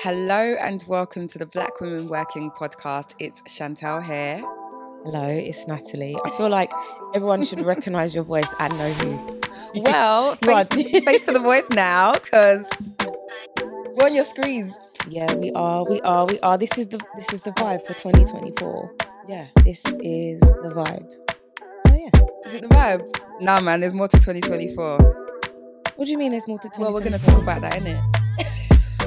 Hello and welcome to the Black Women Working Podcast. It's Chantelle here. Hello, it's Natalie. I feel like everyone should recognise your voice and know who. Well, face to the voice now, because we're on your screens. Yeah, we are. This is the vibe for 2024. Yeah, this is the vibe. So yeah, is it the vibe? Nah, man, there's more to 2024. What do you mean there's more to 2024? Well, we're gonna talk about that, innit?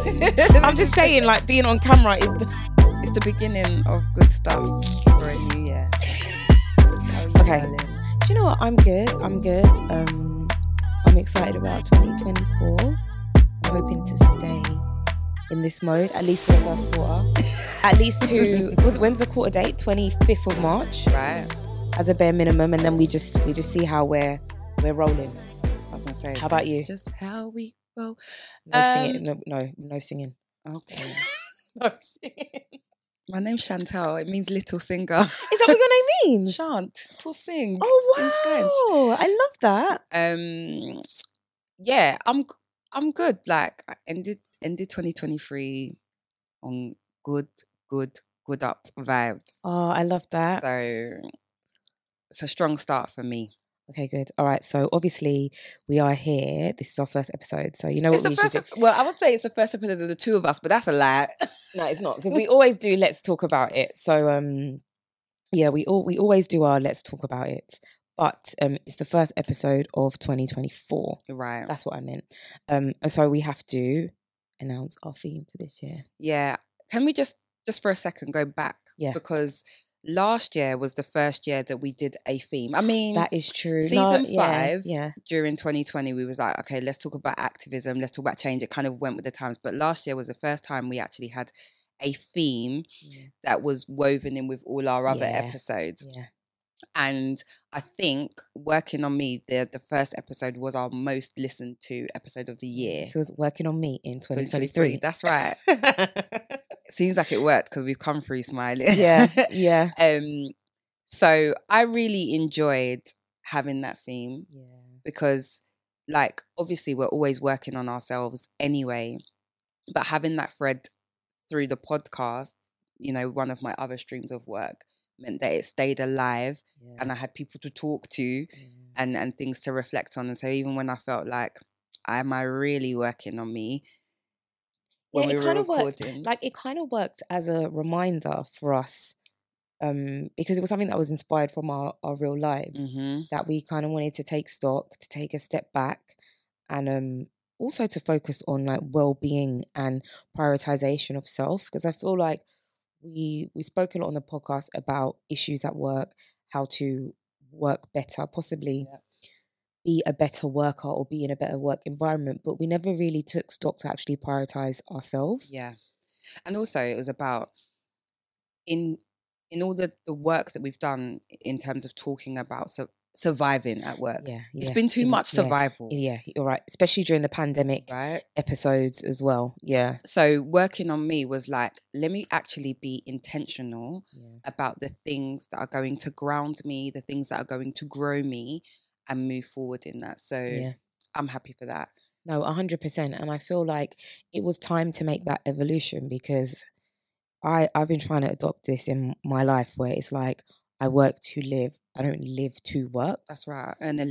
I'm just saying, like, being on camera is the beginning of good stuff for a new year. Okay. Darling? Do you know what? I'm good. I'm excited about 2024. I'm hoping to stay in this mode, at least for the first quarter. At least to, when's the quarter date? 25th of March. Right. As a bare minimum, and then we just see how we're rolling. I was gonna say. How about you? Just how we roll. No singing. No singing. Okay. No singing. My name's Chantelle. It means little singer. Is that what your name means? Chant. Little sing. Oh wow! I love that. Yeah, I'm good. Like, I ended 2023 on good up vibes. Oh, I love that. So it's a strong start for me. Okay, good. All right. So obviously we are here. This is our first episode. So you know what we should do. Well, I would say it's the first episode of the two of us, but that's a lie. No, it's not, because we always do Let's Talk About It. So yeah, we always do our Let's Talk About It. But it's the first episode of 2024. Right. That's what I meant. And so we have to announce our theme for this year. Yeah. Can we just for a second go back? Yeah. Because last year was the first year that we did a theme. I mean, that is true. Season 5, yeah. During 2020, we was like, okay, let's talk about activism. Let's talk about change. It kind of went with the times. But last year was the first time we actually had a theme that was woven in with all our other episodes. Yeah. And I think Working on Me, the first episode was our most listened to episode of the year. So it was Working on Me in 2023. That's right. Seems like it worked, because we've come through smiling. Yeah. So I really enjoyed having that theme, because, like, obviously we're always working on ourselves anyway, but having that thread through the podcast, you know, one of my other streams of work, meant that it stayed alive, and I had people to talk to and things to reflect on. And so even when I felt like, am I really working on me? When we were recording. Like, it kind of worked as a reminder for us, because it was something that was inspired from our real lives, that we kind of wanted to take stock, to take a step back, and also to focus on, like, well-being and prioritization of self. Because I feel like we spoke a lot on the podcast about issues at work, how to work better, possibly be a better worker or be in a better work environment, but we never really took stock to actually prioritize ourselves. Yeah. And also it was about in all the work that we've done in terms of talking about surviving at work. Yeah. It's been too much survival. Yeah, you're right. Especially during the pandemic episodes as well. Yeah. So Working on Me was like, let me actually be intentional about the things that are going to ground me, the things that are going to grow me, and move forward in that. So I'm happy for that. No, 100%. And I feel like it was time to make that evolution, because I've been trying to adopt this in my life, where it's like, I work to live. I don't live to work. That's right. To earn a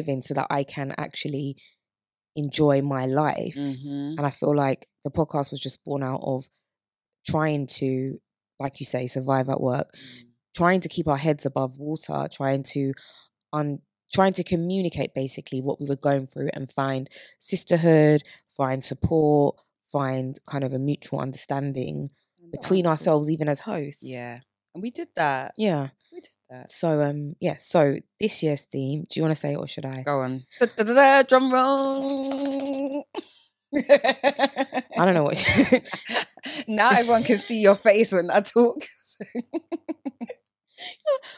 living so that I can actually enjoy my life. And I feel like the podcast was just born out of trying to, like you say, survive at work, trying to keep our heads above water, trying to communicate basically what we were going through, and find sisterhood, find support, find kind of a mutual understanding between ourselves, even as hosts. Yeah. And we did that. Yeah. We did that. So, so this year's theme, do you want to say it or should I? Go on. Drum roll. I don't know what. Now everyone can see your face when I talk.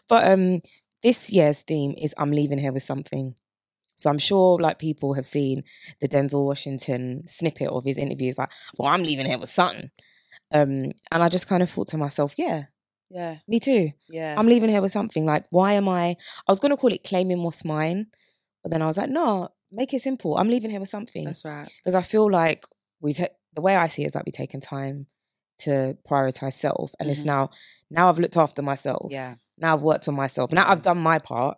But this year's theme is I'm leaving here with something. So I'm sure, like, people have seen the Denzel Washington snippet of his interviews, like, well, I'm leaving here with something. And I just kind of thought to myself, yeah, me too. Yeah, I'm leaving here with something. Like, why am I was going to call it claiming what's mine, but then I was like, no, make it simple. I'm leaving here with something. That's right. Because I feel like the way I see it is like we taking time to prioritize self. And it's now I've looked after myself. Yeah. Now I've worked on myself. Now I've done my part.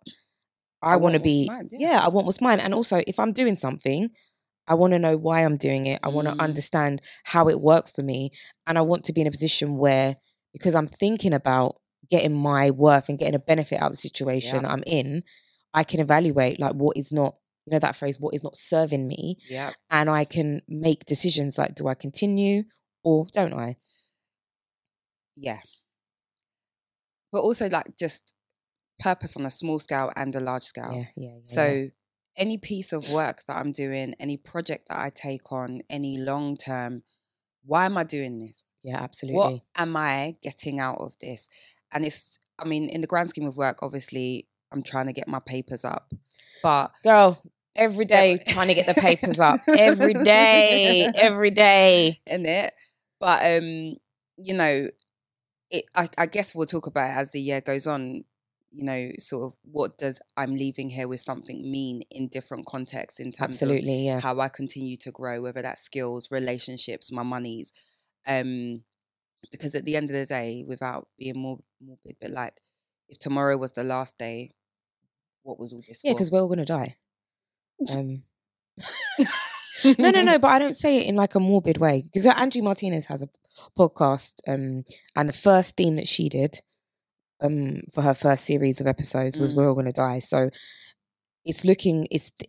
I want to be, I want what's mine. And also if I'm doing something, I want to know why I'm doing it. I want to understand how it works for me. And I want to be in a position where, because I'm thinking about getting my worth and getting a benefit out of the situation I'm in, I can evaluate like what is not, you know, that phrase, what is not serving me. Yeah. And I can make decisions like, do I continue or don't I? Yeah. But also like just purpose on a small scale and a large scale. So any piece of work that I'm doing, any project that I take on, any long term, why am I doing this? Yeah, absolutely. What am I getting out of this? And it's, I mean, in the grand scheme of work, obviously I'm trying to get my papers up, but girl, every day trying to get the papers up every day. Isn't it? But, you know, I guess we'll talk about it as the year goes on, you know, sort of what does I'm leaving here with something mean in different contexts in terms of how I continue to grow, whether that's skills, relationships, my monies. Because at the end of the day, without being morbid, but like if tomorrow was the last day, what was all this for? Yeah, because we're all going to die. No, but I don't say it in like a morbid way, because Angie Martinez has a podcast and the first theme that she did for her first series of episodes was we're all going to die. So it's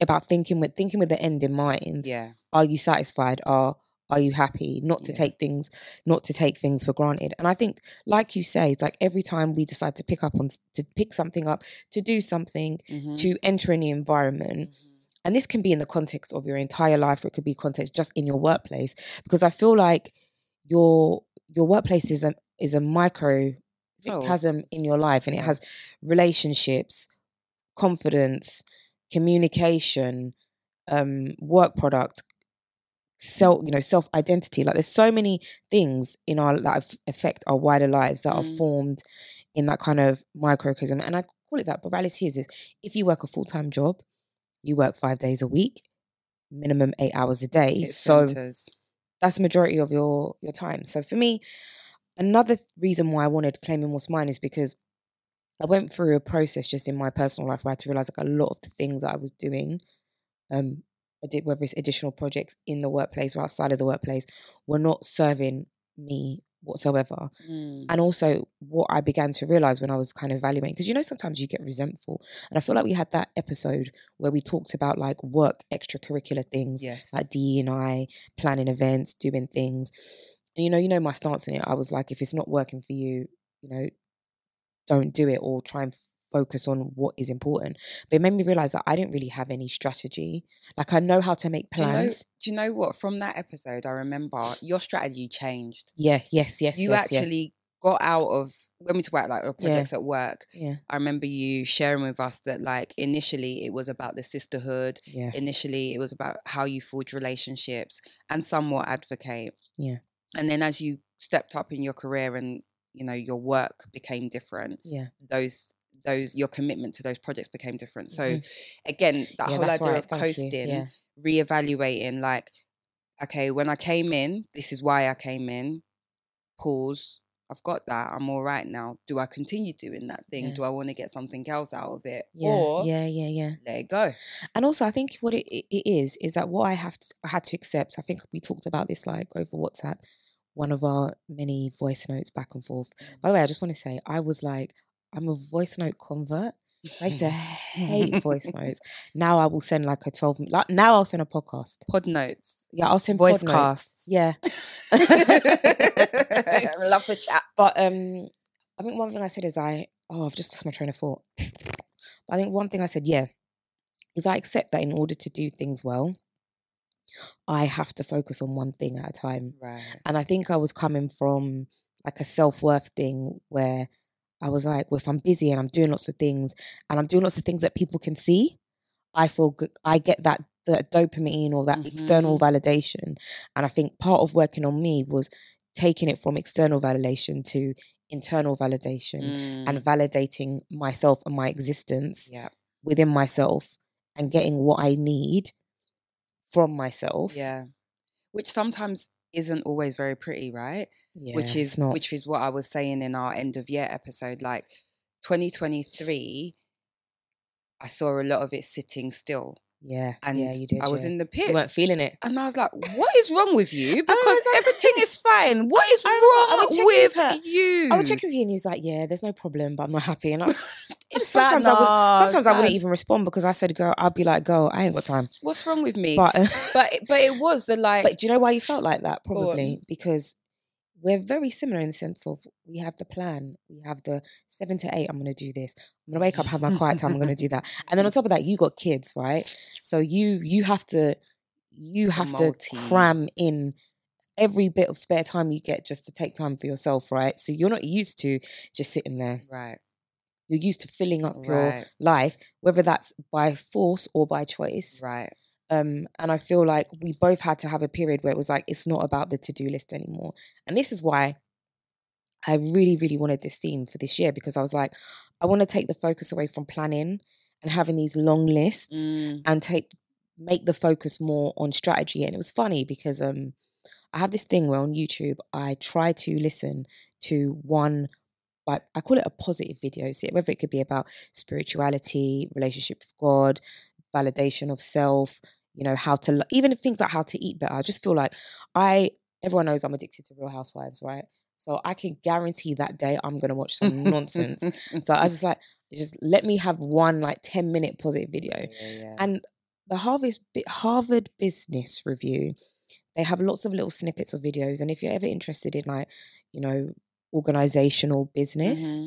about thinking with the end in mind. Yeah. Are you satisfied? Are you happy? Not to take things for granted. And I think, like you say, it's like every time we decide to pick something up, to do something, to enter a new environment. Mm-hmm. And this can be in the context of your entire life, or it could be context just in your workplace, because I feel like your workplace is a microcosm in your life, and it has relationships, confidence, communication, work product, self identity. Like there's so many things in our that affect our wider lives that are formed in that kind of microcosm, and I call it that. But reality is if you work a full time job, you work 5 days a week, minimum 8 hours a day. It centers. That's the majority of your time. So for me, another reason why I wanted claiming what's mine is because I went through a process just in my personal life where I had to realize like a lot of the things that I was doing, I did, whether it's additional projects in the workplace or outside of the workplace, were not serving me whatsoever. And also what I began to realize when I was kind of evaluating, because you know sometimes you get resentful, and I feel like we had that episode where we talked about like work extracurricular things, like DE&I, planning events, doing things, and you know my stance on it. I was like, if it's not working for you, you know, don't do it, or try and focus on what is important. But it made me realize that I didn't really have any strategy. Like I know how to make plans. Do you know what? From that episode, I remember your strategy changed. Yeah. Yes. You actually got out of, when we talk about like our projects at work. Yeah. I remember you sharing with us that like initially it was about the sisterhood. Yeah. Initially it was about how you forge relationships and somewhat advocate. Yeah. And then as you stepped up in your career and you know your work became different. Yeah. Those your commitment to those projects became different. So again, that whole idea of coasting, reevaluating, like, okay, when I came in, this is why I came in. Pause. I've got that. I'm all right now. Do I continue doing that thing? Yeah. Do I want to get something else out of it? Yeah. Or let it go. And also I think what it is that what I had to accept. I think we talked about this like over WhatsApp, one of our many voice notes back and forth. By the way, I just want to say I was like, I'm a voice note convert. I used to hate voice notes. Now I will send like a 12. Like, now I'll send a podcast. Pod notes. Yeah, I'll send voice casts. Yeah. Love the chat. But I think one thing I said is I've just lost my train of thought. I think one thing I said, is I accept that in order to do things well, I have to focus on one thing at a time. Right. And I think I was coming from like a self-worth thing where I was like, well, if I'm busy and I'm doing lots of things that people can see, I feel good. I get that dopamine or that external validation. And I think part of working on me was taking it from external validation to internal validation and validating myself and my existence within myself and getting what I need from myself. Yeah. Which sometimes isn't always very pretty, right? Yeah, which is what I was saying in our end of year episode. Like 2023, I saw a lot of it sitting still. Yeah, and yeah, you did, I was in the pit. You weren't feeling it, and I was like, "What is wrong with you? Because everything is fine. What is wrong with you?" I would check with you, and he was like, "Yeah, there's no problem, but I'm not happy." And I was, sometimes I wouldn't even respond because I said, "Girl," I'd be like, "Girl, I ain't got time. What's wrong with me?" But it was the like. But do you know why you felt like that? Probably because we're very similar in the sense of we have the plan. We have the 7 to 8, I'm going to do this. I'm going to wake up, have my quiet time, I'm going to do that. And then on top of that, you got kids, right? So you have to cram in every bit of spare time you get just to take time for yourself, right? So you're not used to just sitting there. Right. You're used to filling up your life, whether that's by force or by choice. Right. And I feel like we both had to have a period where it was like, it's not about the to-do list anymore. And this is why I really, really wanted this theme for this year, because I was like, I want to take the focus away from planning and having these long lists and make the focus more on strategy. And it was funny because I have this thing where on YouTube, I try to listen to one, like, I call it a positive video. So whether it could be about spirituality, relationship with God, validation of self, you know, how to, even things like how to eat better. I just feel like everyone knows I'm addicted to Real Housewives, right? So I can guarantee that day I'm going to watch some nonsense. So I just let me have one like 10-minute positive video. Yeah, yeah. And the Harvard Business Review, they have lots of little snippets of videos. And if you're ever interested in like, you know, organizational business,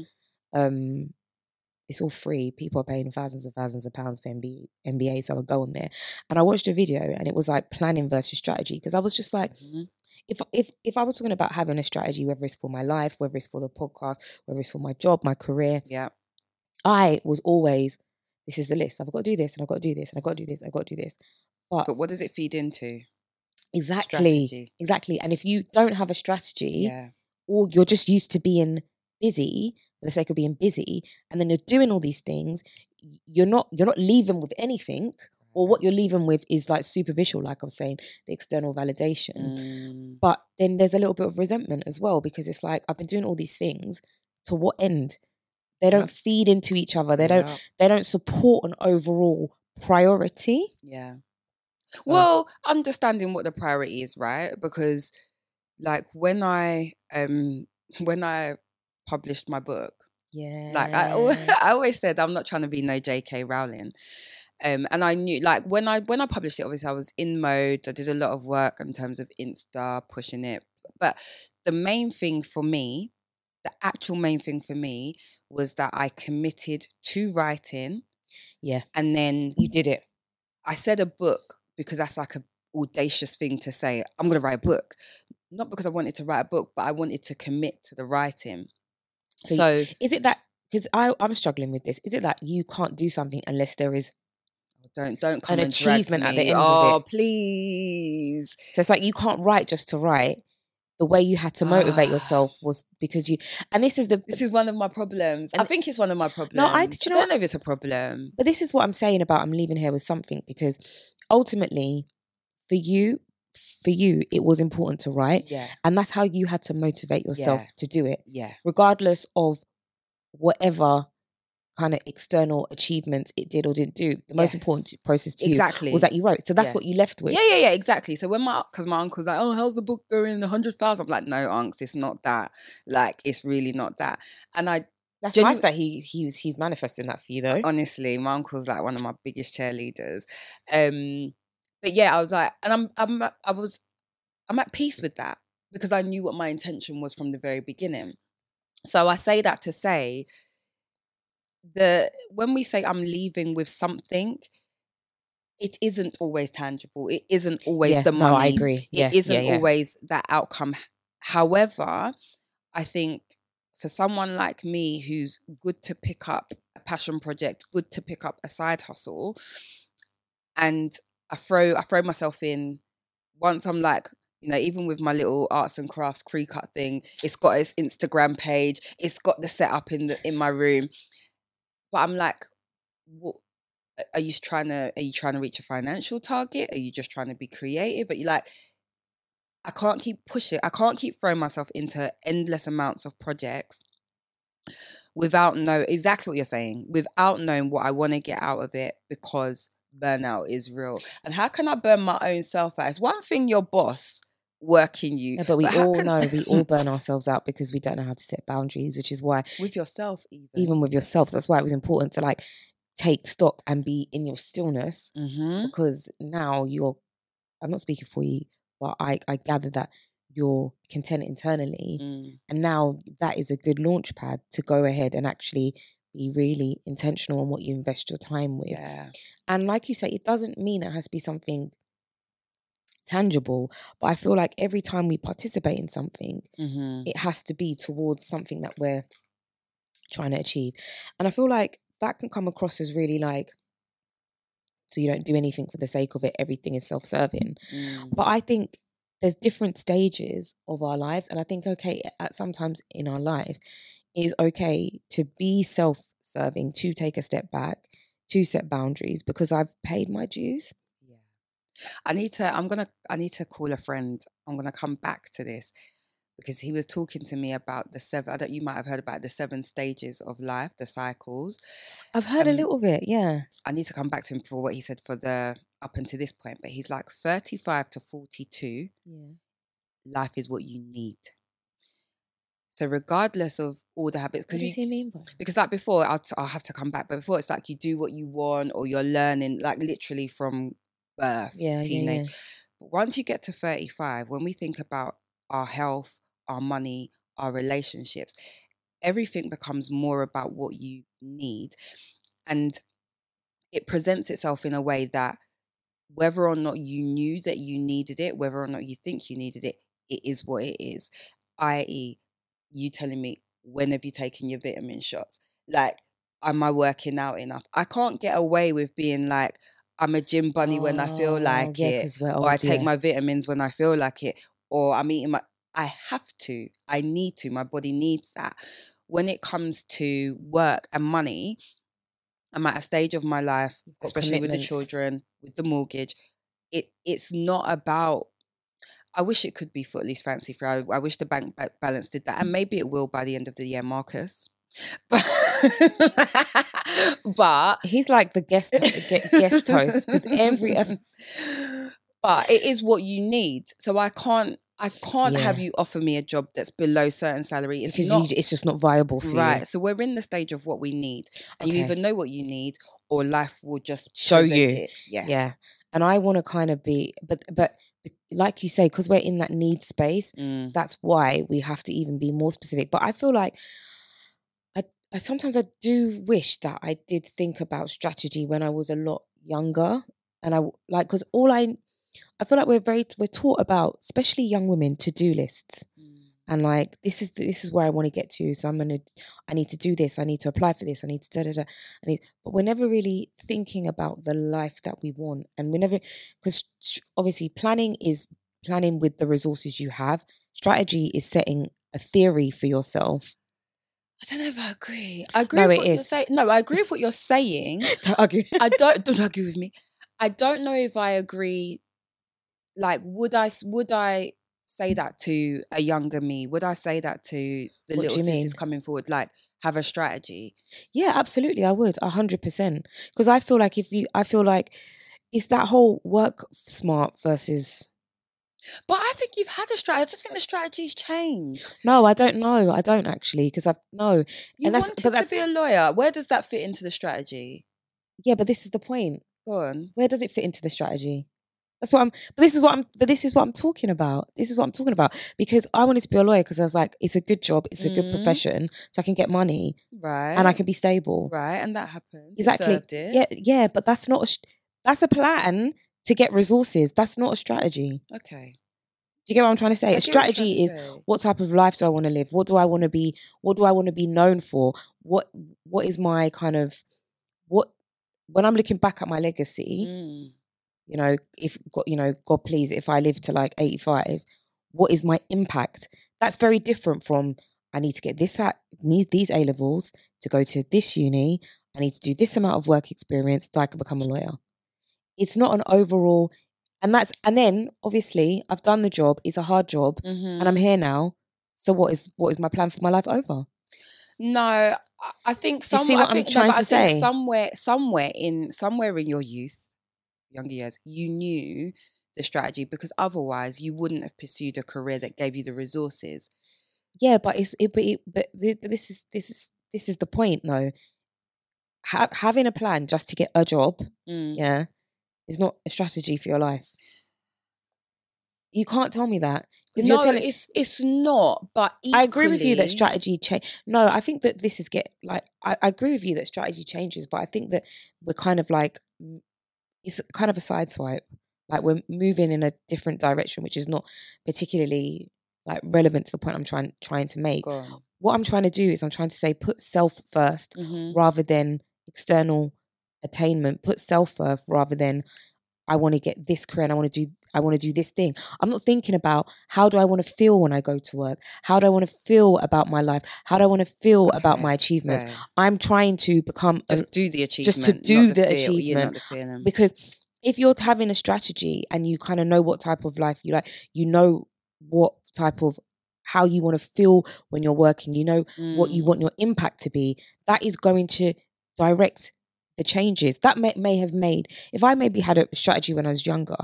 it's all free. People are paying thousands and thousands of pounds for MBA. So I would go on there and I watched a video and it was like planning versus strategy. Because I was just like, if I was talking about having a strategy, whether it's for my life, whether it's for the podcast, whether it's for my job, my career, I was always, this is the list. I've got to do this and I've got to do this and I've got to do this. I've got to do this. But what does it feed into? Exactly. Strategy. Exactly. And if you don't have a strategy or you're just used to being busy, for the sake of being busy, and then you're doing all these things, you're not leaving with anything, or what you're leaving with is like superficial, like I was saying, the external validation. But then there's a little bit of resentment as well, because it's like, I've been doing all these things, to what end? They don't feed into each other. They don't support an overall priority. Yeah. So. Well, understanding what the priority is, right? Because like when I published my book. Yeah. Like I always said, I'm not trying to be no JK Rowling. And I knew, like when I published it, obviously I was in mode. I did a lot of work in terms of Insta, pushing it. But the main thing for me, the actual main thing for me was that I committed to writing. Yeah. And then you did it. I said a book because that's like a audacious thing to say. I'm going to write a book. Not because I wanted to write a book, but I wanted to commit to the writing. So is it that, because I'm struggling with this, is it that you can't do something unless there is don't come an achievement at the end of it? Oh, please. So it's like you can't write just to write. The way you had to motivate yourself was because you, and this is one of my problems. I think it's one of my problems. No, I don't know if it's a problem. But this is what I'm saying about I'm leaving here with something, because ultimately for you, it was important to write. Yeah. And that's how you had to motivate yourself to do it. Yeah. Regardless of whatever kind of external achievements it did or didn't do, the most important process to you was that you wrote. So that's what you left with. Yeah, exactly. So because my uncle's like, oh, how's the book going? 100,000. I'm like, no, unks, it's not that. Like, it's really not that. And that's nice that he's manifesting that for you though. Honestly, my uncle's like one of my biggest cheerleaders. But yeah, I was like, and I'm at peace with that because I knew what my intention was from the very beginning. So I say that to say that when we say I'm leaving with something, it isn't always tangible. It isn't always the money. No, I agree. It isn't always that outcome. However, I think for someone like me who's good to pick up a passion project, good to pick up a side hustle, and I throw myself in once I'm like, you know, even with my little arts and crafts creecut thing, it's got its Instagram page, it's got the setup in my room. But I'm like, what are you trying to reach a financial target? Are you just trying to be creative? But you're like, I can't keep pushing. I can't keep throwing myself into endless amounts of projects without knowing exactly what you're saying, without knowing what I want to get out of it, because burnout is real. And how can I burn my own self out? It's one thing your boss working you. Yeah, but we all burn ourselves out because we don't know how to set boundaries, which is why... With yourself even. Even with yourself. That's why it was important to like take stock and be in your stillness, because now you're... I'm not speaking for you, but I gather that you're content internally. And now that is a good launch pad to go ahead and actually be really intentional on what you invest your time with. Yeah. And like you say, it doesn't mean it has to be something tangible, but I feel like every time we participate in something, it has to be towards something that we're trying to achieve. And I feel like that can come across as really like, so you don't do anything for the sake of it. Everything is self-serving. But I think there's different stages of our lives. And I think, okay, at sometimes in our life, it is okay to be self-serving, to take a step back, to set boundaries, because I've paid my dues. Yeah. I need to call a friend. I'm going to come back to this, because he was talking to me about you might have heard about the 7 stages of life, the cycles. I've heard a little bit, yeah. I need to come back to him for what he said for the up until this point, but he's like 35 to 42, life is what you need. So regardless of all the habits... What does he mean by that? Because like before, I'll have to come back, but before it's like you do what you want or you're learning, like literally from birth, teenage. Yeah. But once you get to 35, when we think about our health, our money, our relationships, everything becomes more about what you need. And it presents itself in a way that whether or not you knew that you needed it, whether or not you think you needed it, it is what it is. I.e., you telling me, when have you taken your vitamin shots? Like, am I working out enough? I can't get away with being like, I'm a gym bunny when I feel like it, or I take my vitamins when I feel like it, or I'm eating I need to, my body needs that. When it comes to work and money, I'm at a stage of my life, especially with the children, with the mortgage. It's not about, I wish it could be for at least Fancy Fair. I wish the bank balance did that. And maybe it will by the end of the year, Marcus. But he's like the guest host, because every episode. But it is what you need. So I can't have you offer me a job that's below certain salary. It's because it's just not viable for you. Right. So we're in the stage of what we need. And you either know what you need or life will just show you. It. Yeah. Yeah. And I want to kind of be, but like you say, because we're in that need space, that's why we have to even be more specific. But I feel like I sometimes I do wish that I did think about strategy when I was a lot younger. And I like, because I feel like we're taught about, especially young women, to-do lists. And like, this is where I want to get to. So I need to do this. I need to apply for this. I need to but we're never really thinking about the life that we want. And because obviously planning is planning with the resources you have. Strategy is setting a theory for yourself. I don't know if I agree. I agree with what you're saying. Don't argue. Don't argue with me. I don't know if I agree. Like, would I say that to a younger me? Would I say that to the little sisters coming forward? Like, have a strategy? Yeah, absolutely. I would 100%. Because I feel like I feel like it's that whole work smart versus. But I think you've had a strategy. I just think the strategy's changed. No, I don't know. I don't actually, because I've no. You wanted to be a lawyer. Where does that fit into the strategy? Yeah, but this is the point. Go on. Where does it fit into the strategy? That's what I'm. This is what I'm talking about. This is what I'm talking about, because I wanted to be a lawyer because I was like, it's a good job, it's a good profession, so I can get money, right? And I can be stable, right? And that happened exactly. Yeah. But that's not. That's a plan to get resources. That's not a strategy. Okay. Do you get what I'm trying to say? A strategy is what type of life do I want to live? What do I want to be? What do I want to be known for? What is my kind of what? When I'm looking back at my legacy. You know, God please, if I live to like 85, what is my impact? That's very different from I need to get need these A levels to go to this uni. I need to do this amount of work experience so I can become a lawyer. It's not an overall And then obviously I've done the job. It's a hard job, and I'm here now. So what is my plan for my life over? No, I think somewhere in your youth, younger years, you knew the strategy, because otherwise you wouldn't have pursued a career that gave you the resources. Yeah, but this is the point though. Having a plan just to get a job, is not a strategy for your life. You can't tell me that. No, it's not. But equally, I agree with you that strategy change. No, I think that this is I agree with you that strategy changes, but I think that we're kind of like, it's kind of a side swipe. Like we're moving in a different direction, which is not particularly like relevant to the point I'm trying to make. God. What I'm trying to do is I'm trying to say put self first rather than external attainment. Put self first rather than I want to get this career and I want to do this thing. I'm not thinking about how do I want to feel when I go to work? How do I want to feel about my life? How do I want to feel about my achievements? Fair. I'm trying to become... Just do the achievement. Because if you're having a strategy and you kind of know what type of life you like, you know what type of... how you want to feel when you're working, you know what you want your impact to be, that is going to direct the changes. That may have made... If I maybe had a strategy when I was younger...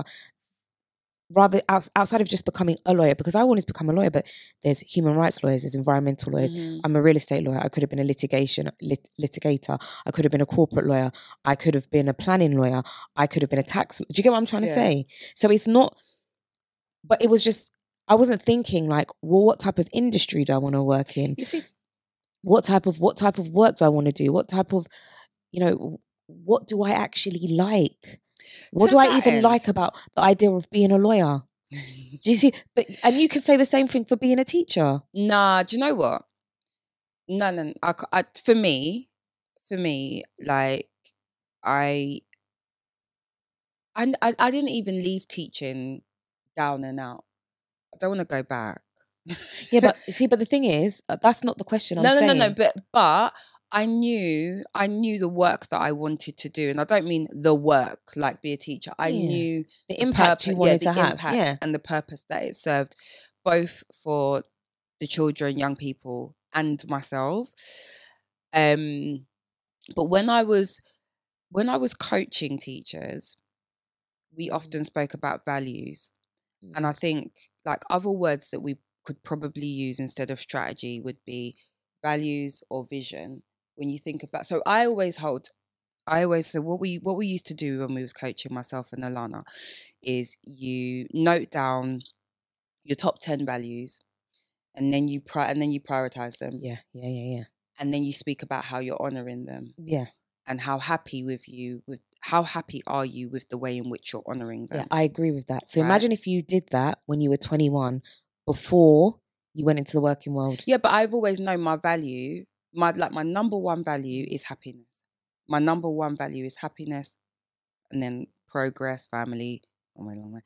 rather outside of just becoming a lawyer, because I wanted to become a lawyer, but there's human rights lawyers, there's environmental lawyers. I'm a real estate lawyer. I could have been a litigator. I could have been a corporate lawyer. I could have been a planning lawyer. I could have been a tax... Do you get what I'm trying to say? So it's not... But it was just... I wasn't thinking like, well, what type of industry do I want to work in? You see, what type of work do I want to do? What type of, what do I actually like? What do I even like about the idea of being a lawyer? Do you see? And you can say the same thing for being a teacher. Nah, do you know what? No. For me, like I didn't even leave teaching down and out. I don't want to go back. Yeah, but the thing is, that's not the question I'm saying. No. But I knew the work that I wanted to do, and I don't mean the work, like be a teacher. I knew the impact you wanted to have, and the purpose that it served, both for the children, young people, and myself. But when I was coaching teachers, we often spoke about values. And I think like other words that we could probably use instead of strategy would be values or vision. When you think about, so I always say what we used to do when we was coaching, myself and Alana, is you note down your top 10 values, and then you prioritize them. Yeah. And then you speak about how you're honoring them. Yeah. And how happy are you with the way in which you're honouring them? Yeah, I agree with that. So imagine if you did that when you were 21, before you went into the working world. Yeah, but I've always known my value, my number one value is happiness. My number one value is happiness, and then progress, family, long way.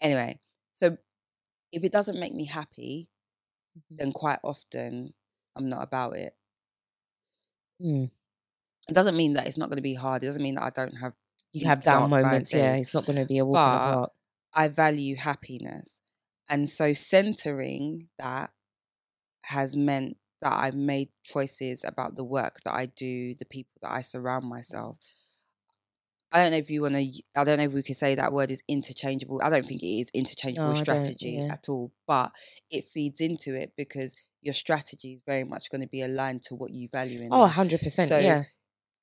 Anyway, so if it doesn't make me happy, then quite often I'm not about it. It doesn't mean that it's not going to be hard. It doesn't mean that I don't have... You have down moments, yeah. It's not going to be a walk in the park. I value happiness. And so centering that has meant that I've made choices about the work that I do, the people that I surround myself. I don't know if we could say that word is interchangeable. I don't think it is interchangeable strategy at all. But it feeds into it, because your strategy is very much going to be aligned to what you value in. Oh, 100%, so yeah.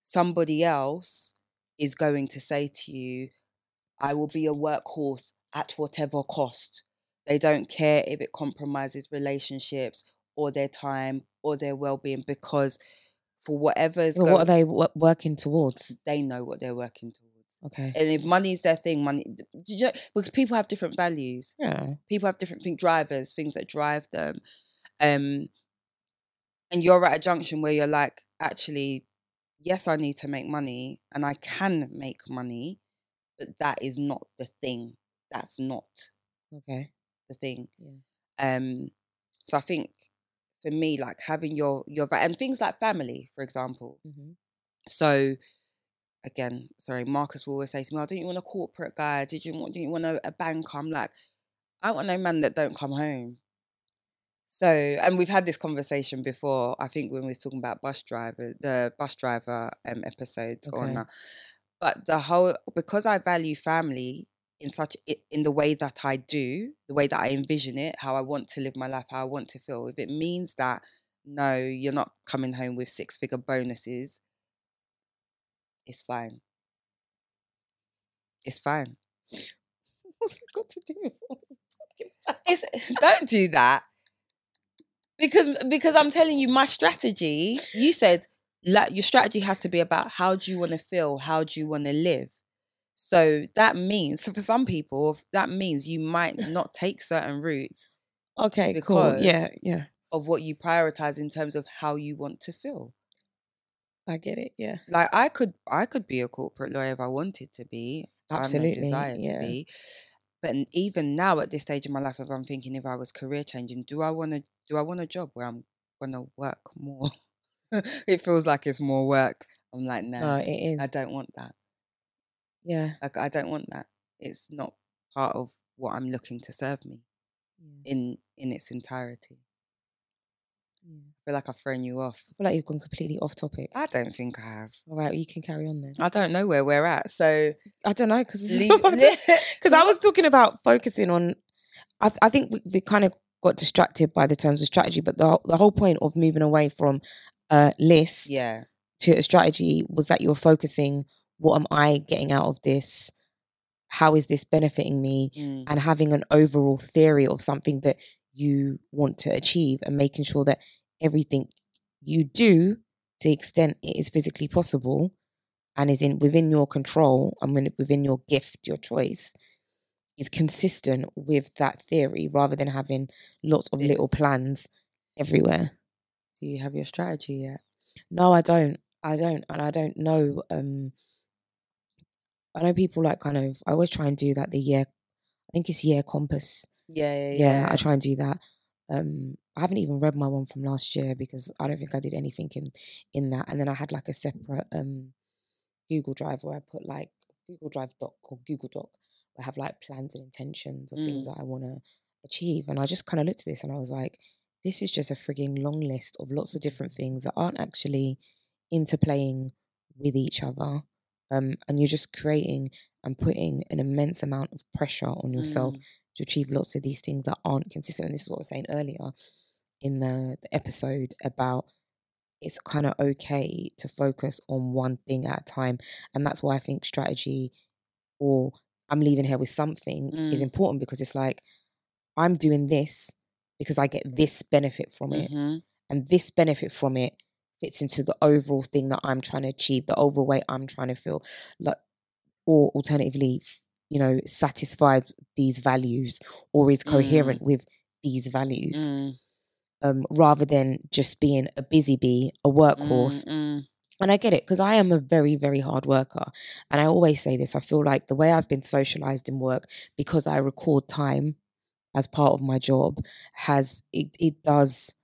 Somebody else is going to say to you, I will be a workhorse at whatever cost. They don't care if it compromises relationships or their time or their well-being, because for whatever is going... What are they working towards? They know what they're working towards. Okay. And if money is their thing, because people have different values. Yeah. People have different drivers, things that drive them. And you're at a junction where you're like, actually... Yes, I need to make money, and I can make money, but that is not the thing. That's not the thing. Yeah. So I think for me, like having your and things like family, for example. So again, sorry, Marcus will always say to me, oh, don't you want a corporate guy? Do you want a banker? I'm like, I want no man that don't come home. So, and we've had this conversation before, I think when we were talking about the bus driver episode on that. But the whole, because I value family in the way that I do, the way that I envision it, how I want to live my life, how I want to feel, if it means that, no, you're not coming home with 6-figure bonuses, it's fine. It's fine. What's it got to do with what I'm talking about? Don't do that. Because I'm telling you, my strategy, you said, like, your strategy has to be about how do you want to feel, how do you want to live. So that means, for some people, that means you might not take certain routes. Okay, because cool. Yeah. Of what you prioritize in terms of how you want to feel. I get it. Yeah. Like I could be a corporate lawyer if I wanted to be. Absolutely. I have no desire to be. But even now at this stage of my life, if I'm thinking if I was career changing, do I want a job where I'm gonna work more? It feels like it's more work. I'm like, no, it is. I don't want that. Yeah. Like, I don't want that. It's not part of what I'm looking to serve me in its entirety. I feel like I've thrown you off. I feel like you've gone completely off topic. I don't think I have. All right, you can carry on then. I don't know where we're at. So I don't know, because I was talking about focusing on, I think we kind of got distracted by the terms of strategy, but the whole point of moving away from a list to a strategy was that you were focusing, what am I getting out of this? How is this benefiting me? And having an overall theory of something that you want to achieve, and making sure that everything you do, to the extent it is physically possible and is within your control and within your gift, your choice, is consistent with that theory, rather than having lots of little plans everywhere. Do you have your strategy yet? No, I don't. And I don't know. I know people like kind of, I always try and do that I think it's year compass. Yeah, I try and do that. I haven't even read my one from last year because I don't think I did anything in that. And then I had like a separate Google Drive where I put like Google Drive Doc or Google Doc where I have like plans and intentions of things that I want to achieve. And I just kind of looked at this and I was like, this is just a frigging long list of lots of different things that aren't actually interplaying with each other. And you're just creating and putting an immense amount of pressure on yourself to achieve lots of these things that aren't consistent. And this is what I was saying earlier in the episode about, it's kind of okay to focus on one thing at a time. And that's why I think strategy, or I'm leaving here with something, is important, because it's like, I'm doing this because I get this benefit from it. And this benefit from it fits into the overall thing that I'm trying to achieve, the overall way I'm trying to feel, like, or alternatively, you know, satisfies these values or is coherent with these values, rather than just being a busy bee, a workhorse. And I get it, because I am a very, very hard worker. And I always say this, I feel like the way I've been socialized in work, because I record time as part of my job, it does...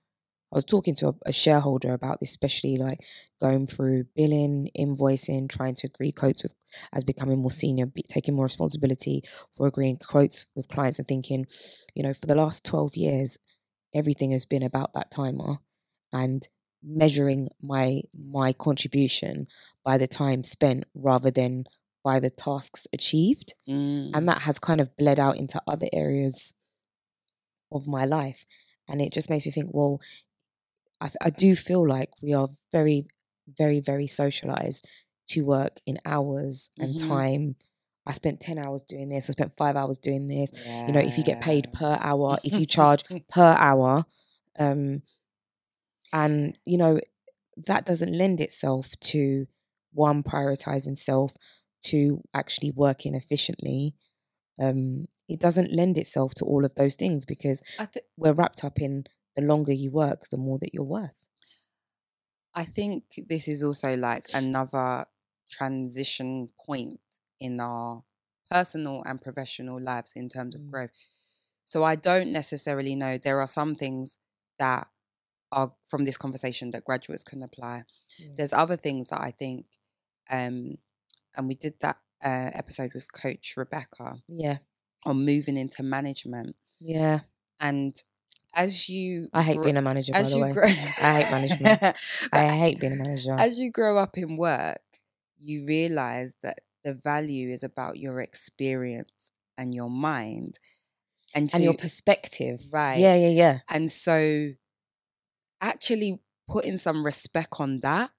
I was talking to a shareholder about this, especially like going through billing, invoicing, trying to agree quotes with, as becoming more senior, taking more responsibility for agreeing quotes with clients, and thinking, you know, for the last 12 years, everything has been about that timer and measuring my contribution by the time spent rather than by the tasks achieved. And that has kind of bled out into other areas of my life. And it just makes me think, well, I do feel like we are very, very, very socialized to work in hours and time. I spent 10 hours doing this. I spent 5 hours doing this. Yeah. You know, if you get paid per hour, if you charge per hour, and, you know, that doesn't lend itself to, one, prioritizing self, two, actually working efficiently. It doesn't lend itself to all of those things, because we're wrapped up in, the longer you work, the more that you're worth. I think this is also like another transition point in our personal and professional lives in terms of growth. So I don't necessarily know. There are some things that are from this conversation that graduates can apply. There's other things that I think and we did that episode with Coach Rebecca. Yeah. On moving into management. Yeah. And as you... I hate being a manager, by the way. I hate management. I hate being a manager. As you grow up in work, you realise that the value is about your experience and your mind. And your perspective. Right. Yeah, yeah, yeah. And so actually putting some respect on that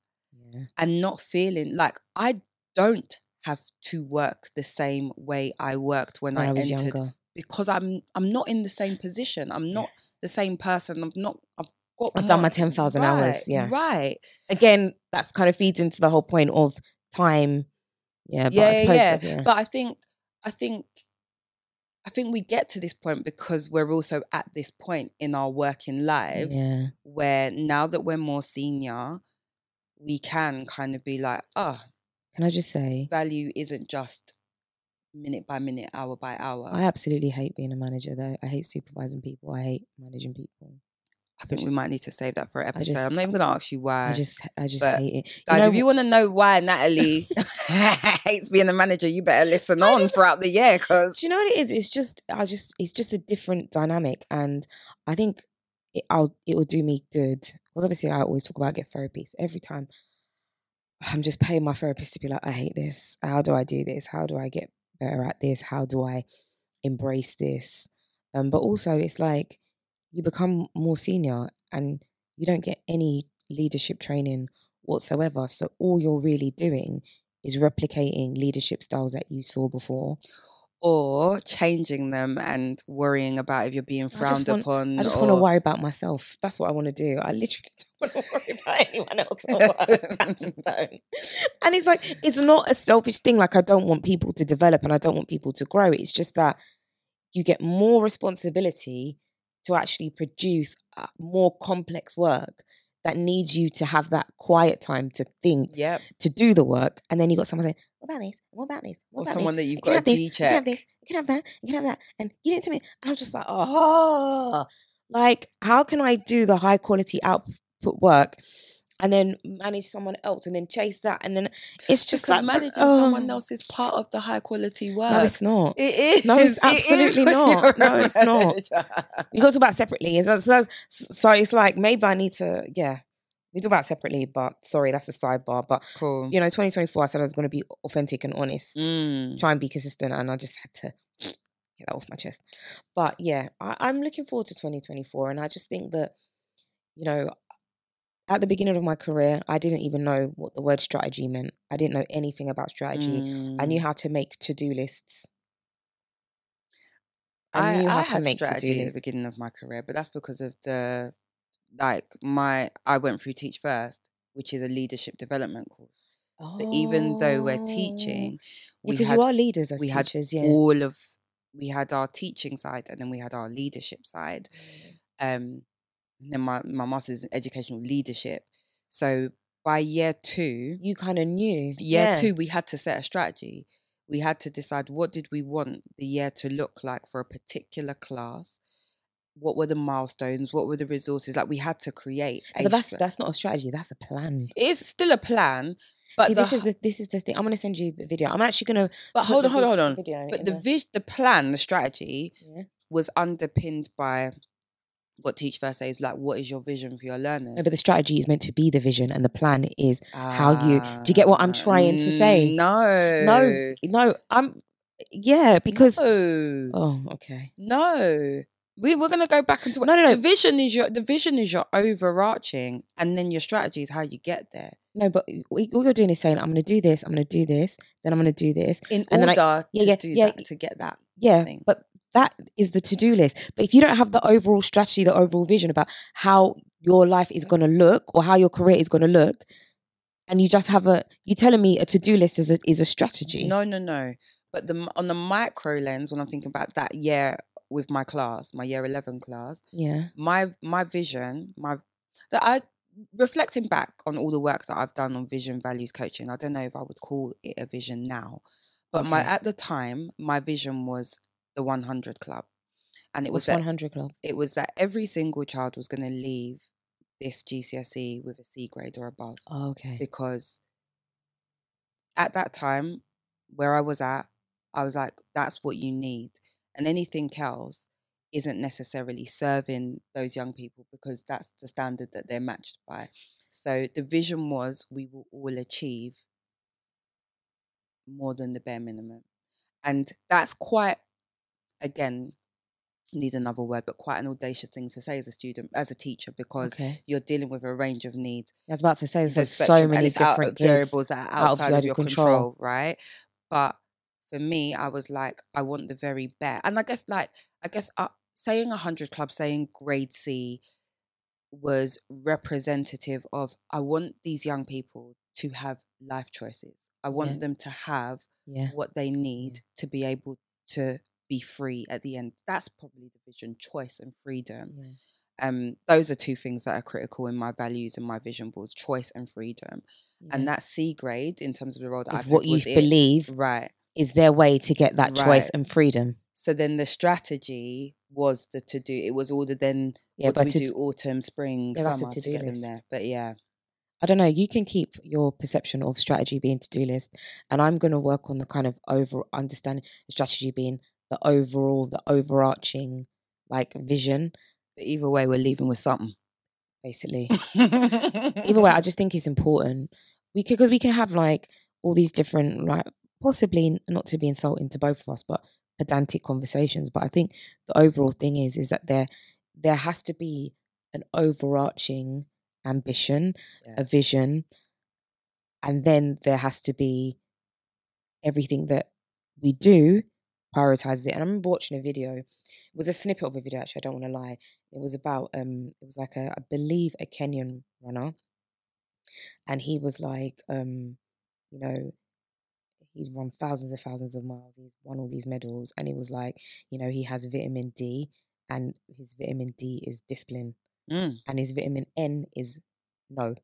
and not feeling like I don't have to work the same way I worked when I was entered younger. Because I'm not in the same position. I'm not the same person. I've done my 10,000 hours. Yeah. Right. Again, that kind of feeds into the whole point of time. Yeah. But I suppose but I think we get to this point because we're also at this point in our working lives where now that we're more senior, we can kind of be like, oh, can I just say, value isn't just minute by minute, hour by hour. I absolutely hate being a manager though. I hate supervising people. I hate managing people. I think we might need to save that for an episode. I'm not even going to ask you why. I just hate it. Guys, if you want to know why Natalie hates being a manager, you better listen on throughout the year. Because do you know what it is? It's just a different dynamic, and I think it will do me good. Because obviously, I always talk about get therapy. So every time, I'm just paying my therapist to be like, I hate this. How do I do this? How do I get better at this? How do I embrace this? But also, it's like, you become more senior and you don't get any leadership training whatsoever. So all you're really doing is replicating leadership styles that you saw before. Or changing them and worrying about if you're being frowned upon. I just want to worry about myself. That's what I want to do. I literally don't want to worry about anyone else. I just don't. And it's like, it's not a selfish thing. Like, I don't want people to develop and I don't want people to grow. It's just that you get more responsibility to actually produce more complex work that needs you to have that quiet time to think, to do the work. And then you've got someone saying, what about this? What about this? What about someone this? That you've got to G-check. You can have this, you can have that, you can have that. And you didn't tell me. And I was just like, oh, like, how can I do the high quality output work and then manage someone else and then chase that? And then it's just because like managing someone else is part of the high quality work. No, it's not. It is. No, it's absolutely not. No, it's not. We got to talk about it separately. So it's like, maybe I need to, we talk about it separately, but sorry, that's a sidebar. But cool. 2024, I said I was going to be authentic and honest, try and be consistent. And I just had to get that off my chest. But I'm looking forward to 2024. And I just think that, at the beginning of my career, I didn't even know what the word strategy meant. I didn't know anything about strategy. I knew how to make to-do lists. I had strategy at the beginning of my career, but that's because of I went through Teach First, which is a leadership development course. Oh. So even though we're teaching, you are leaders as teachers. We had our teaching side and then we had our leadership side. And then my master's in educational leadership. So by year two... You kind of knew. Year two, we had to set a strategy. We had to decide what did we want the year to look like for a particular class. What were the milestones? What were the resources? Like, we had to create a... But that's not a strategy. That's a plan. It is still a plan. But this is the thing. I'm going to send you the video. I'm actually going to... But hold on. But the plan, the strategy, was underpinned by... What Teach First says, like, what is your vision for your learners? No, but the strategy is meant to be the vision and the plan is how you... Do you get what I'm trying to say? No. Because... No. Oh, okay. No. We're going to go back into... No. The vision is your overarching and then your strategy is how you get there. No, but all you're doing is saying, I'm going to do this, then I'm going to do this. In order to get that. Yeah, thing. But... That is the to-do list. But if you don't have the overall strategy, the overall vision about how your life is going to look or how your career is going to look, and you just have you're telling me a to-do list is a strategy. No. But on the micro lens, when I'm thinking about that year with my class, my year 11 class, my vision, reflecting back on all the work that I've done on vision values coaching, I don't know if I would call it a vision now, but at the time, my vision was the 100 Club. And it was that 100 Club. It was that every single child was going to leave this GCSE with a C grade or above. Oh, okay. Because at that time, where I was at, I was like, that's what you need. And anything else isn't necessarily serving those young people because that's the standard that they're matched by. So the vision was we will all achieve more than the bare minimum. And that's quite, again, need another word, but quite an audacious thing to say as a student, as a teacher, because you're dealing with a range of needs. I was about to say, there's so many different variables that are outside of your control, right? But for me, I was like, I want the very best. And I guess, like, saying 100 Club, saying Grade C was representative of, I want these young people to have life choices. I want them to have what they need to be able to be free at the end. That's probably the vision, choice and freedom. Those are two things that are critical in my values and my vision boards, choice and freedom. And that C grade, in terms of the role that I what you believe is their way to get that choice and freedom. So then the strategy was the to-do. It was all the then, what do we do autumn, spring, summer to get them there. But I don't know, you can keep your perception of strategy being to-do list, and I'm going to work on the kind of overall understanding, strategy being the overall, the overarching like vision. But either way, we're leaving with something. Basically. Either way, I just think it's important. Because we can have like all these different, like possibly not to be insulting to both of us, but pedantic conversations. But I think the overall thing is that there has to be an overarching ambition, a vision, and then there has to be everything that we do prioritizes it. And I remember watching a video, it was a snippet of a video actually, I don't want to lie, it was about it was like I believe a Kenyan runner, and he was like you know, he's run thousands and thousands of miles, he's won all these medals, and it was like, you know, he has vitamin D, and his vitamin D is discipline, and his vitamin N is no.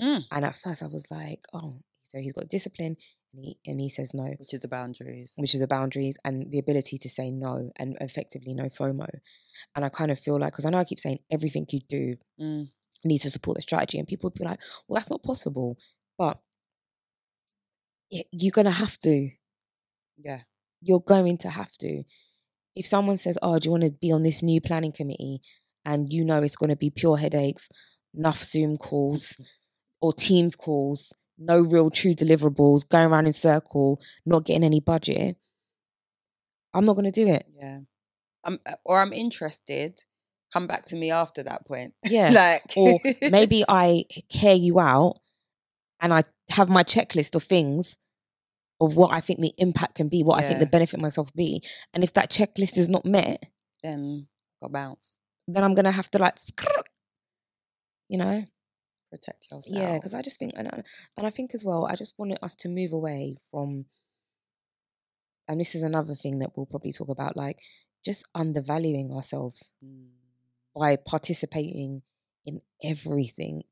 And at first I was like, oh, so he's got discipline. And he says no. Which is the boundaries. Which is the boundaries and the ability to say no, and effectively no FOMO. And I kind of feel like, because I know I keep saying everything you do needs to support the strategy, and people would be like, well, that's not possible. But you're going to have to. Yeah. You're going to have to. If someone says, oh, do you want to be on this new planning committee? And you know it's going to be pure headaches, enough Zoom calls or Teams calls, no real true deliverables, going around in circle, not getting any budget, I'm not going to do it. Yeah. I'm interested. Come back to me after that point. Yeah. Like, or maybe I care you out and I have my checklist of things of what I think the impact can be, what I think the benefit myself be. And if that checklist is not met, then got bounced. Then I'm going to have to like, you know, protect yourself. Yeah, because I just think, and I think as well, I just wanted us to move away from, and this is another thing that we'll probably talk about, like just undervaluing ourselves by participating in everything.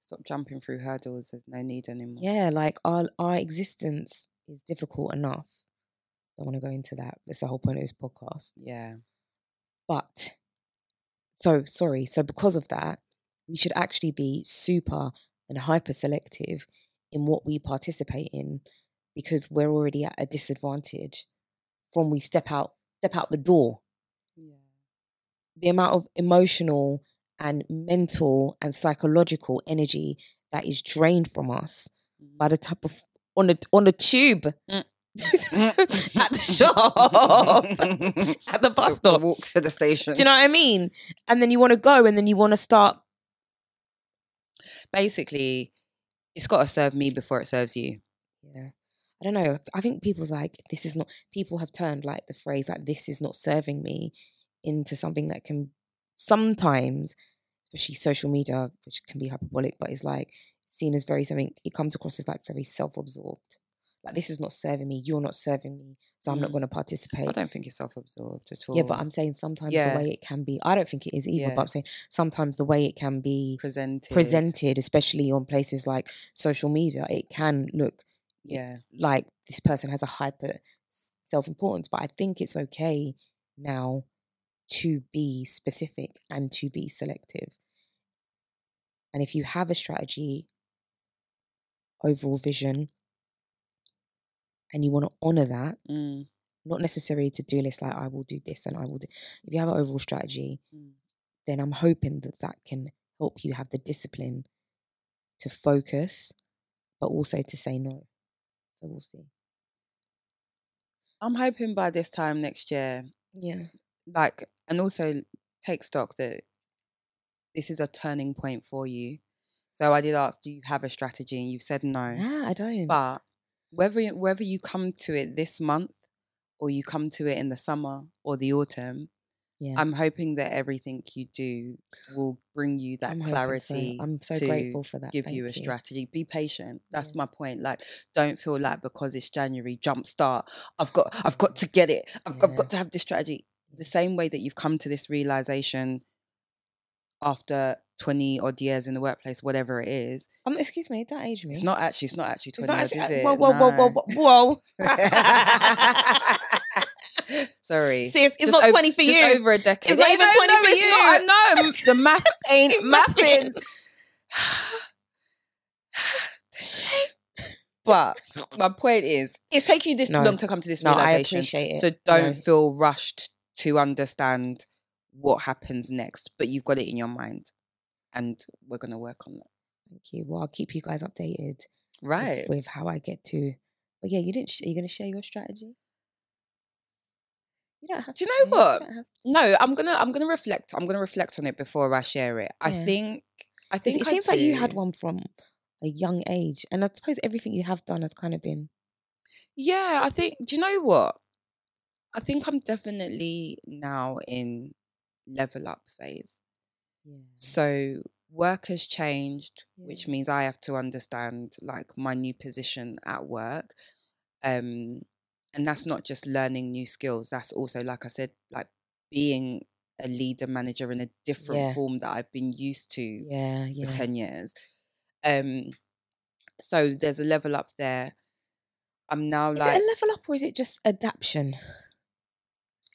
Stop jumping through hurdles. There's no need anymore. Yeah, like our existence is difficult enough. Don't want to go into that. That's the whole point of this podcast. Yeah, but so because of that, we should actually be super and hyper selective in what we participate in, because we're already at a disadvantage from we step out the door. Yeah. The amount of emotional and mental and psychological energy that is drained from us by the type of on the tube. At the shop, at the bus stop, the walk to the station. Do you know what I mean? And then you want to go, and then you want to start. Basically, it's got to serve me before it serves you. Yeah, I don't know. I think people's like, this is not. People have turned like the phrase like "this is not serving me" into something that can sometimes, especially social media, which can be hyperbolic, but it's like seen as very something. It comes across as like very self-absorbed. Like, this is not serving me. You're not serving me, so I'm not going to participate. I don't think it's self-absorbed at all. Yeah, but I'm saying sometimes the way it can be. I don't think it is either. Yeah. But I'm saying sometimes the way it can be presented, especially on places like social media, it can look like this person has a hyper self-importance. But I think it's okay now to be specific and to be selective. And if you have a strategy, overall vision, and you want to honor that, not necessarily to-do list like I will do this and I will do. If you have an overall strategy, then I'm hoping that that can help you have the discipline to focus, but also to say no. So we'll see. I'm hoping by this time next year. Yeah. Like, and also take stock that this is a turning point for you. So I did ask, do you have a strategy? And you've said no. Yeah, I don't. But whether you come to it this month or you come to it in the summer or the autumn, yeah, I'm hoping that everything you do will bring you that clarity. So. I'm so grateful for that. Give you a strategy. Be patient. That's my point. Like, don't feel like because it's January, jump start. I've got to get it. I've got to have this strategy. The same way that you've come to this realization after 20 odd years in the workplace, whatever it is. Excuse me, don't age me. It's not actually 20 odd, is it? Whoa. Sorry. Sis, it's not 20 for you. Just over a decade. It's not even 20 for you. No, the math ain't mathing. But my point is, it's taking you this long to come to this realization. I appreciate it. So don't feel rushed to understand what happens next, but you've got it in your mind and we're going to work on that. Thank you. Well, I'll keep you guys updated. Right. With how I get to. But yeah, are you going to share your strategy? You don't have to. Do you know what? No, I'm gonna reflect. I'm gonna reflect on it before I share it. Yeah. I think it seems like you had one from a young age, and I suppose everything you have done has kind of been. Yeah, I think. Do you know what? I think I'm definitely now in level up phase. Yeah. So work has changed, which means I have to understand like my new position at work. And that's not just learning new skills. That's also, like I said, like being a leader manager in a different form that I've been used to for 10 years. So there's a level up there. I'm now like... Is it a level up or is it just adaptation?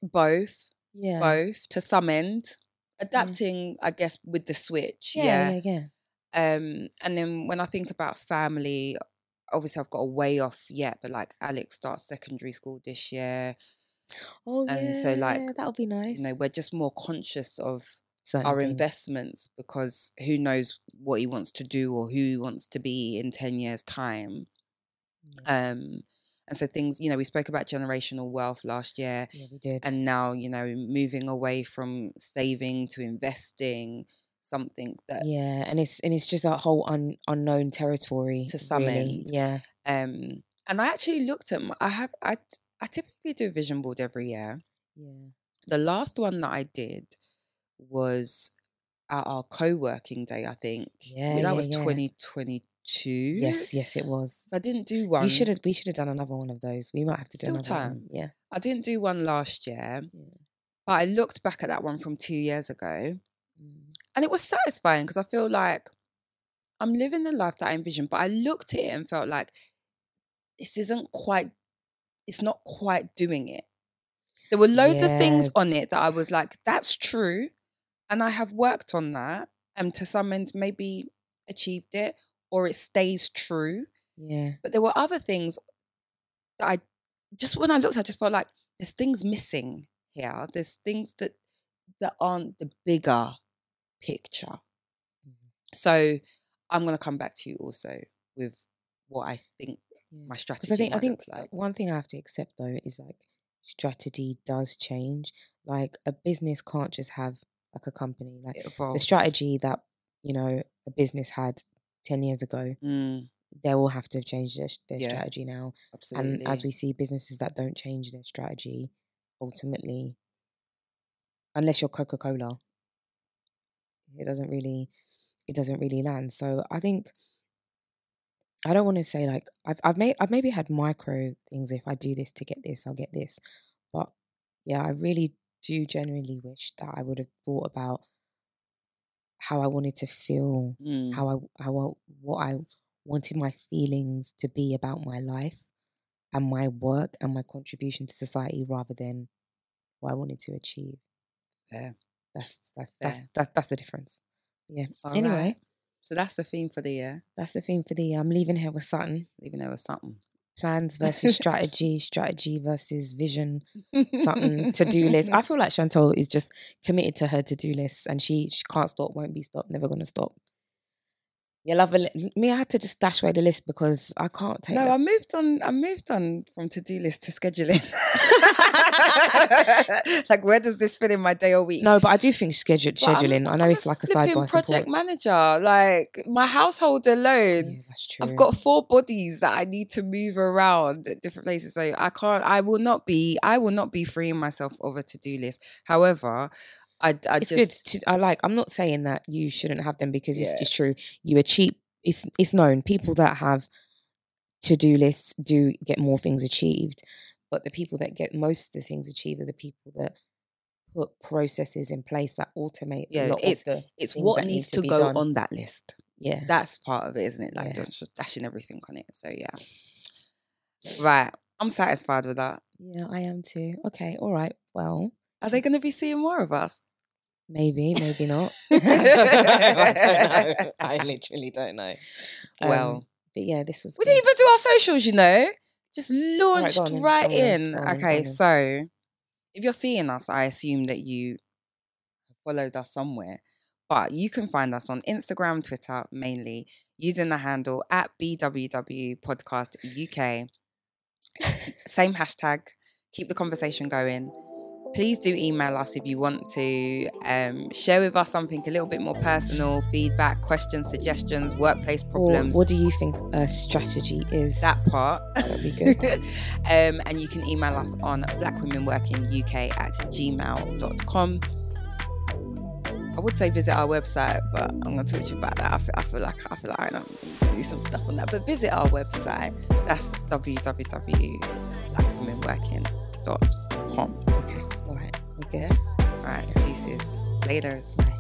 Both. Yeah. Both to some end. Adapting, I guess, with the switch. Yeah. And then when I think about family... Obviously, I've got a way off yet, but like Alex starts secondary school this year. Oh, yeah. And so, like, that'll be nice. You know, we're just more conscious of our investments because who knows what he wants to do or who he wants to be in 10 years' time. Yeah. And so, things, you know, we spoke about generational wealth last year. Yeah, we did. And now, you know, moving away from saving to investing. Something that and it's just that whole unknown territory to some end. And I actually looked at I typically do a vision board every year. The last one that I did was at our co-working day, I think. That was 2022. Yes it was. So I didn't do one. We should have done another one of those. We might have to do another one. I didn't do one last year, but I looked back at that one from 2 years ago. And it was satisfying because I feel like I'm living the life that I envisioned, but I looked at it and felt like it's not quite doing it. There were loads of things on it that I was like, that's true. And I have worked on that and to some end maybe achieved it or it stays true. Yeah. But there were other things that when I looked, I just felt like there's things missing here. There's things that aren't the bigger picture. So I'm going to come back to you also with what I think my strategy I think like. One thing I have to accept though is like strategy does change. Like a business can't just have like a company. Like the strategy that, you know, a business had 10 years ago, they will have to have changed their strategy now. Absolutely. And as we see, businesses that don't change their strategy ultimately, unless you're Coca-Cola, it doesn't really land. So I think I don't want to say like I've maybe had micro things. If I do this to get this, I'll get this. But yeah, I really do genuinely wish that I would have thought about how I wanted to feel, what I wanted my feelings to be about my life and my work and my contribution to society, rather than what I wanted to achieve. Yeah. That's the difference. Yeah. All anyway. Right. So that's the theme for the year. I'm leaving here with something. Plans versus strategy, strategy versus vision, something, to-do list. I feel like Chantelle is just committed to her to-do list and she can't stop, won't be stopped, never going to stop. You love a me, I had to just dash away the list because I can't take it. I moved on from to-do list to scheduling. Like, where does this fit in my day or week? No, but I do think scheduling. I know it's like a sidebar. Project manager, like my household alone. Yeah, that's true. I've got 4 bodies that I need to move around at different places. So I will not be freeing myself of a to-do list. However, I'm not saying that you shouldn't have them because it's true. You are cheap. It's known. People that have to-do lists do get more things achieved. But the people that get most of the things achieved are the people that put processes in place that automate. Yeah, it's what needs to go on that list. Yeah. That's part of it, isn't it? Like just dashing everything on it. So yeah. Right. I'm satisfied with that. Yeah, I am too. Okay. All right. Well, are they going to be seeing more of us? Maybe, maybe not. I don't know. I literally don't know. But yeah, this was. We didn't even do our socials, you know. Just launched right in. Okay, so if you're seeing us, I assume that you followed us somewhere. But you can find us on Instagram, Twitter, mainly using the handle @bwwpodcastuk. Same hashtag. Keep the conversation going. Please do email us if you want to share with us something a little bit more personal, feedback, questions, suggestions, workplace problems. Or what do you think a strategy is? That part. That'd be good. And you can email us on blackwomenworkinguk@gmail.com. I would say visit our website, but I'm going to talk to you about that. I feel like I don't do some stuff on that, but visit our website. That's www.blackwomenworking.com. Okay. All right. We're good. All right. Deuces. Laters.